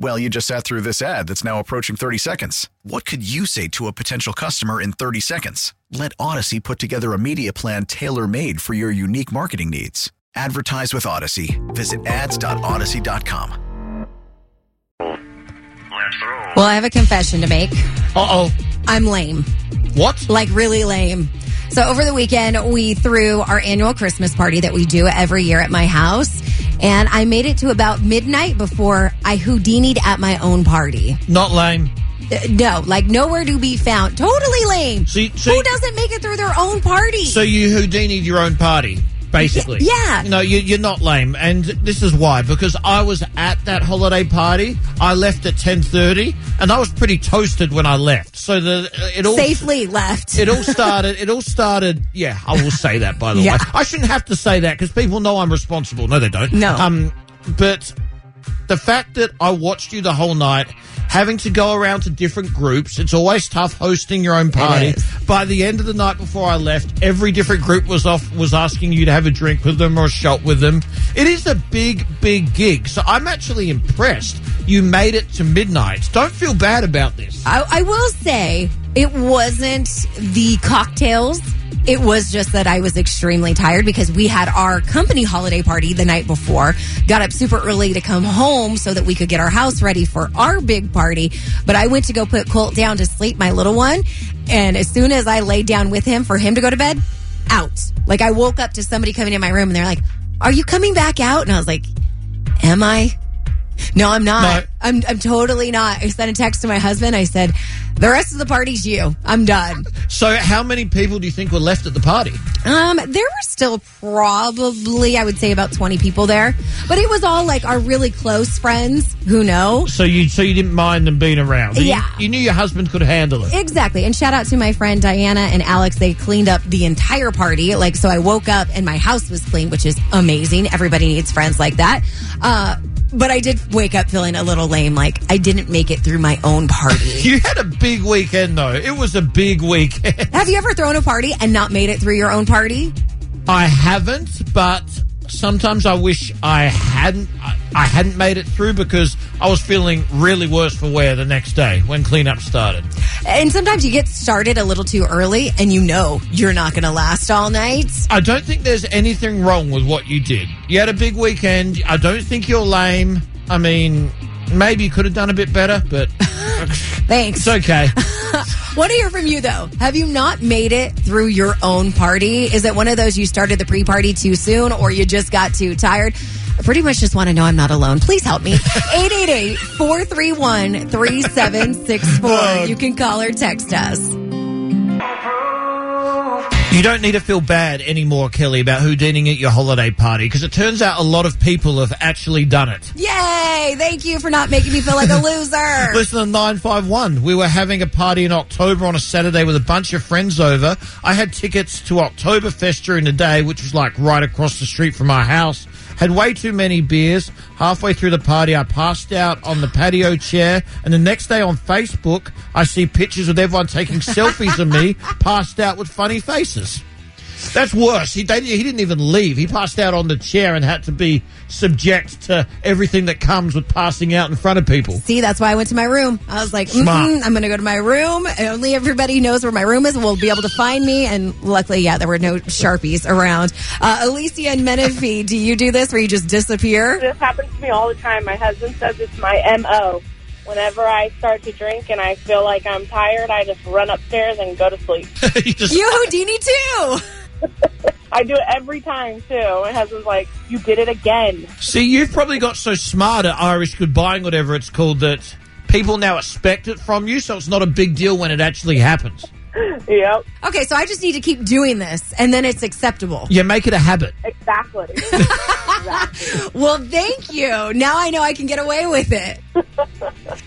Well, you just sat through this ad that's now approaching 30 seconds. What could you say to a potential customer in 30 seconds? Let Audacy put together a media plan tailor-made for your unique marketing needs. Advertise with Audacy. Visit ads.audacy.com. Well, I have a confession to make. Uh-oh. I'm lame. What? Like, really lame. So over the weekend, we threw our annual Christmas party that we do every year at my house. And I made it to about midnight before I Houdini'd at my own party. Not lame. No, like nowhere to be found. Totally lame. So who doesn't make it through their own party? So you Houdini'd your own party, basically. Yeah. No, you're not lame. And this is why. Because I was at that holiday party. I left at 10:30. And I was pretty toasted when I left. So it all... Safely left. It all started... Yeah, I will say that, by the way. I shouldn't have to say that because people know I'm responsible. No, they don't. No. But the fact that I watched you the whole night, having to go around to different groups, it's always tough hosting your own party. By the end of the night before I left, every different group was asking you to have a drink with them or a shot with them. It is a big, big gig. So I'm actually impressed you made it to midnight. Don't feel bad about this. I will say it wasn't the cocktails. It was just that I was extremely tired because we had our company holiday party the night before. Got up super early to come home so that we could get our house ready for our big party. But I went to go put Colt down to sleep, my little one. And as soon as I laid down with him for him to go to bed, out. Like, I woke up to somebody coming in my room and they're like, "Are you coming back out?" And I was like, "Am I? No, I'm not. No. I'm totally not." I sent a text to my husband. I said, "The rest of the party's you. I'm done." So how many people do you think were left at the party? There were still probably, I would say, about 20 people there. But it was all like our really close friends who know. So you didn't mind them being around. Yeah. You knew your husband could handle it. Exactly. And shout out to my friend Diana and Alex. They cleaned up the entire party. Like, so I woke up and my house was clean, which is amazing. Everybody needs friends like that. But I did wake up feeling a little lame, like I didn't make it through my own party. You had a big weekend, though. It was a big weekend. Have you ever thrown a party and not made it through your own party? I haven't, but sometimes I wish I hadn't made it through because I was feeling really worse for wear the next day when cleanup started. And sometimes you get started a little too early and you know you're not going to last all night. I don't think there's anything wrong with what you did. You had a big weekend. I don't think you're lame. I mean, maybe you could have done a bit better, but... Thanks. It's okay. Want to hear from you, though. Have you not made it through your own party? Is it one of those you started the pre-party too soon or you just got too tired? I pretty much just want to know I'm not alone. Please help me. 888-431-3764. You can call or text us. You don't need to feel bad anymore, Kelly, about Houdini'ing at your holiday party because it turns out a lot of people have actually done it. Yay! Thank you for not making me feel like a loser. Listen to 951. We were having a party in October on a Saturday with a bunch of friends over. I had tickets to Oktoberfest during the day, which was like right across the street from my house. Had way too many beers. Halfway through the party, I passed out on the patio chair. And the next day on Facebook, I see pictures of everyone taking selfies of me, passed out with funny faces. That's worse. He didn't even leave. He passed out on the chair and had to be subject to everything that comes with passing out in front of people. See, that's why I went to my room. I was like, I'm going to go to my room. Only everybody knows where my room is and will be able to find me. And luckily, there were no Sharpies around. Alicia and Menifee, do you do this where you just disappear? This happens to me all the time. My husband says it's my M.O. Whenever I start to drink and I feel like I'm tired, I just run upstairs and go to sleep. You Houdini too. I do it every time, too. My husband's like, you did it again. See, you've probably got so smart at Irish Goodbying, whatever it's called, that people now expect it from you, so it's not a big deal when it actually happens. Yep. Okay, so I just need to keep doing this, and then it's acceptable. Yeah, make it a habit. Exactly. Well, thank you. Now I know I can get away with it.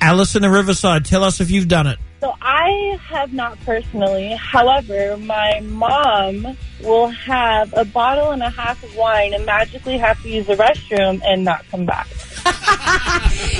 Allison in Riverside, tell us if you've done it. So I have not personally. However, my mom will have a bottle and a half of wine and magically have to use the restroom and not come back.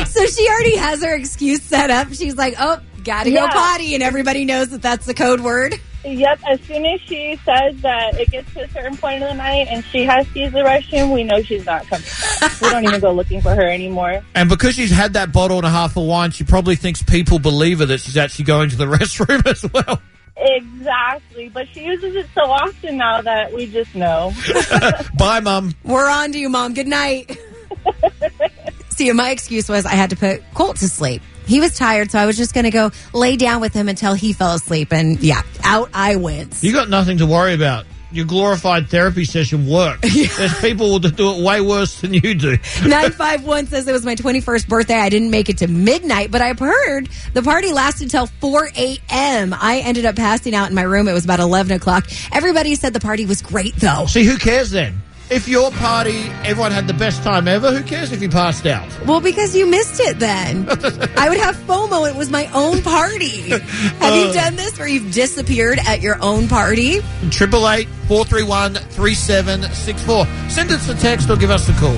So she already has her excuse set up. She's like, oh, gotta go potty, and everybody knows that that's the code word. Yep. As soon as she says that it gets to a certain point of the night and she has to use the restroom, we know she's not coming back. We don't even go looking for her anymore. And because she's had that bottle and a half of wine, she probably thinks people believe her that she's actually going to the restroom as well. Exactly. But she uses it so often now that we just know. Bye, Mom. We're on to you, Mom. Good night. See, my excuse was I had to put Colt to sleep. He was tired, so I was just going to go lay down with him until he fell asleep. And, yeah, out I went. You got nothing to worry about. Your glorified therapy session worked. There's people that do it way worse than you do. 951 says it was my 21st birthday. I didn't make it to midnight, but I've heard the party lasted till 4 a.m. I ended up passing out in my room. It was about 11 o'clock. Everybody said the party was great, though. See, who cares then? If your party, everyone had the best time ever, who cares if you passed out? Well, because you missed it then. I would have FOMO. It was my own party. Have you done this where you've disappeared at your own party? 888-431-3764. Send us a text or give us a call.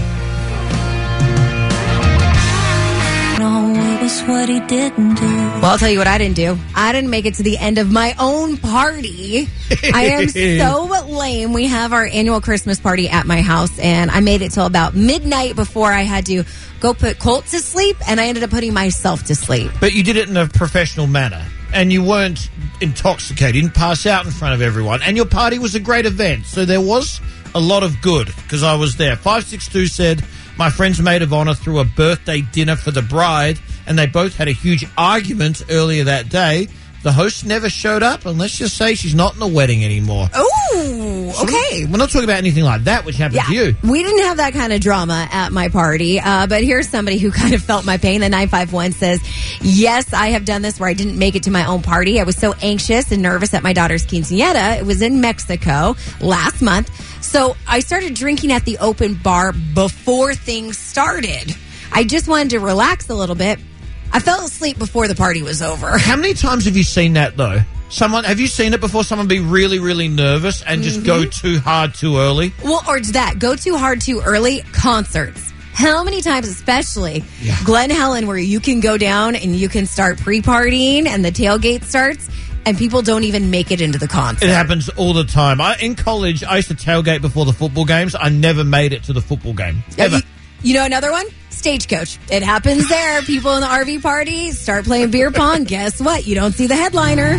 No, it was what he didn't do. Well, I'll tell you what I didn't do. I didn't make it to the end of my own party. I am so lame. We have our annual Christmas party at my house, and I made it till about midnight before I had to go put Colt to sleep, and I ended up putting myself to sleep. But you did it in a professional manner, and you weren't intoxicated. You didn't pass out in front of everyone, and your party was a great event, so there was a lot of good because I was there. 562 said... My friend's maid of honor threw a birthday dinner for the bride, and they both had a huge argument earlier that day. The host never showed up, and let's just say she's not in the wedding anymore. Oh, okay. So we're not talking about anything like that, which happened to you. We didn't have that kind of drama at my party, but here's somebody who kind of felt my pain. The 951 says, yes, I have done this where I didn't make it to my own party. I was so anxious and nervous at my daughter's quinceañera. It was in Mexico last month. So I started drinking at the open bar before things started. I just wanted to relax a little bit. I fell asleep before the party was over. How many times have you seen that, though? Have you seen it before? Someone be really, really nervous and just go too hard too early? Well, or that. Go too hard too early. Concerts. How many times, especially Glenn Helen, where you can go down and you can start pre-partying and the tailgate starts and people don't even make it into the concert. It happens all the time. In college, I used to tailgate before the football games. I never made it to the football game. Ever. You know another one? Stagecoach. It happens there. People in the RV party start playing beer pong. Guess what? You don't see the headliner.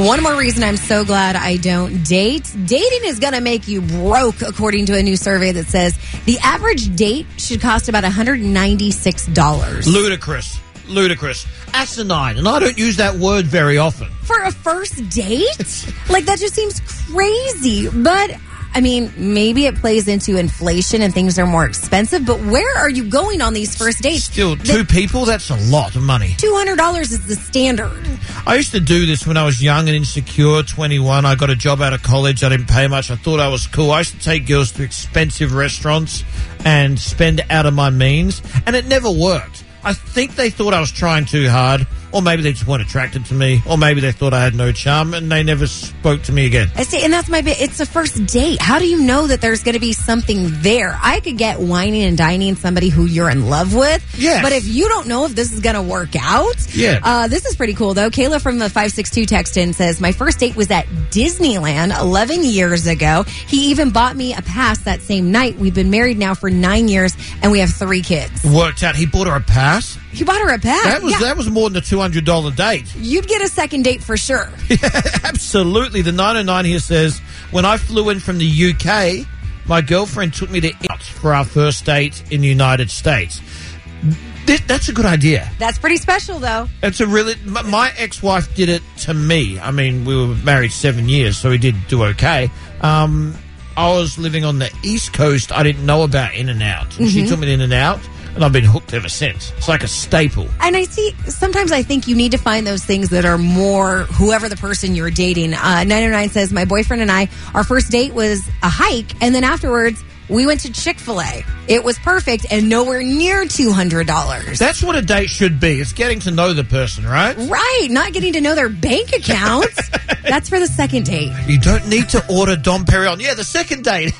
One more reason I'm so glad I don't date. Dating is going to make you broke, according to a new survey that says the average date should cost about $196. Ludicrous. Ludicrous. Asinine. And I don't use that word very often. For a first date? Like, that just seems crazy. But... I mean, maybe it plays into inflation and things are more expensive, but where are you going on these first dates? Still, two people, that's a lot of money. $200 is the standard. I used to do this when I was young and insecure, 21. I got a job out of college. I didn't pay much. I thought I was cool. I used to take girls to expensive restaurants and spend out of my means, and it never worked. I think they thought I was trying too hard, or maybe they just weren't attracted to me, or maybe they thought I had no charm, and they never spoke to me again. I see, and that's my bit. It's a first date. How do you know that there's going to be something there? I could get whining and dining somebody who you're in love with, but if you don't know if this is going to work out, this is pretty cool, though. Kayla from the 562 text in says, my first date was at Disneyland 11 years ago. He even bought me a pass that same night. We've been married now for 9 years, and we have 3 kids. Worked out. He bought her a pass. You bought her a pass. That was more than a $200 date. You'd get a second date for sure. Yeah, absolutely. The 909 here says, when I flew in from the UK, my girlfriend took me to In-N-Out for our first date in the United States. That's a good idea. That's pretty special, though. That's a really... My ex-wife did it to me. I mean, we were married 7 years, so we did do okay. I was living on the East Coast. I didn't know about In-N-Out. Mm-hmm. She took me to In-N-Out, and I've been hooked ever since. It's like a staple. And I see... Sometimes I think you need to find those things that are more whoever the person you're dating. 909 says, my boyfriend and I, our first date was a hike, and then afterwards... We went to Chick-fil-A. It was perfect and nowhere near $200. That's what a date should be. It's getting to know the person, right? Right. Not getting to know their bank accounts. That's for the second date. You don't need to order Dom Perignon. Yeah, the second date.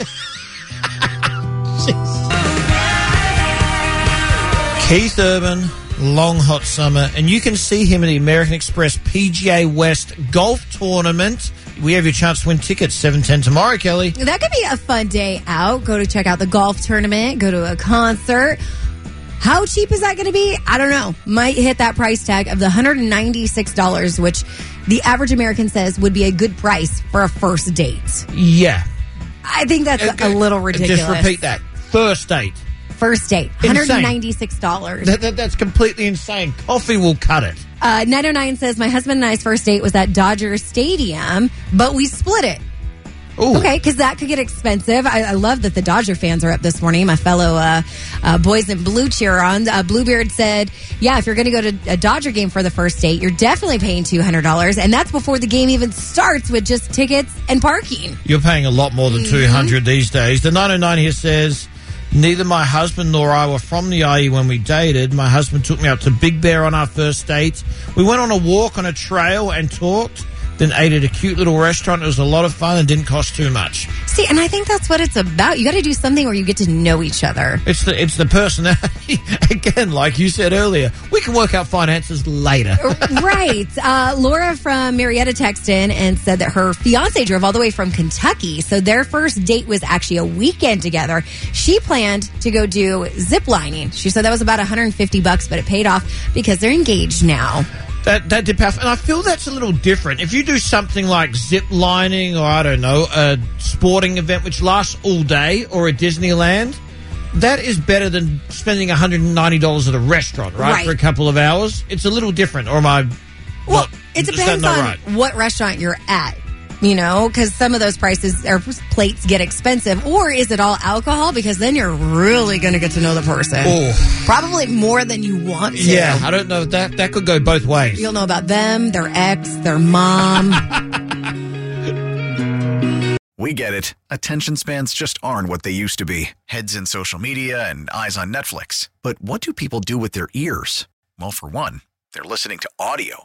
Keith Urban, long hot summer. And you can see him at the American Express PGA West golf tournament. We have your chance to win tickets, 7:10 tomorrow, Kelly. That could be a fun day out. Go to check out the golf tournament. Go to a concert. How cheap is that going to be? I don't know. Might hit that price tag of the $196, which the average American says would be a good price for a first date. Yeah. I think that's a little ridiculous. Just repeat that. First date. First date. $196. That's completely insane. Coffee will cut it. 909 says, my husband and I's first date was at Dodger Stadium, but we split it. Ooh. Okay, because that could get expensive. I love that the Dodger fans are up this morning. My fellow boys in blue cheer on. Bluebeard said, yeah, if you're going to go to a Dodger game for the first date, you're definitely paying $200. And that's before the game even starts with just tickets and parking. You're paying a lot more than $200 these days. The 909 here says... Neither my husband nor I were from the IE when we dated. My husband took me out to Big Bear on our first date. We went on a walk on a trail and talked, then ate at a cute little restaurant. It was a lot of fun and didn't cost too much. See, and I think that's what it's about. You got to do something where you get to know each other. It's the personality. Again, like you said earlier, we can work out finances later. Right. Laura from Marietta texted in and said that her fiancé drove all the way from Kentucky, so their first date was actually a weekend together. She planned to go do zip lining. She said that was about $150, but it paid off because they're engaged now. That did pass. And I feel that's a little different. If you do something like zip lining or, I don't know, a sporting event which lasts all day or at Disneyland, that is better than spending $190 at a restaurant, right? For a couple of hours. It's a little different. Or am I... Well, it depends on what restaurant you're at, you know, because some of those prices or plates get expensive. Or is it all alcohol? Because then you're really going to get to know the person. Oh. Probably more than you want to. Yeah, I don't know. That could go both ways. You'll know about them, their ex, their mom. We get it. Attention spans just aren't what they used to be. Heads in social media and eyes on Netflix. But what do people do with their ears? Well, for one, they're listening to audio.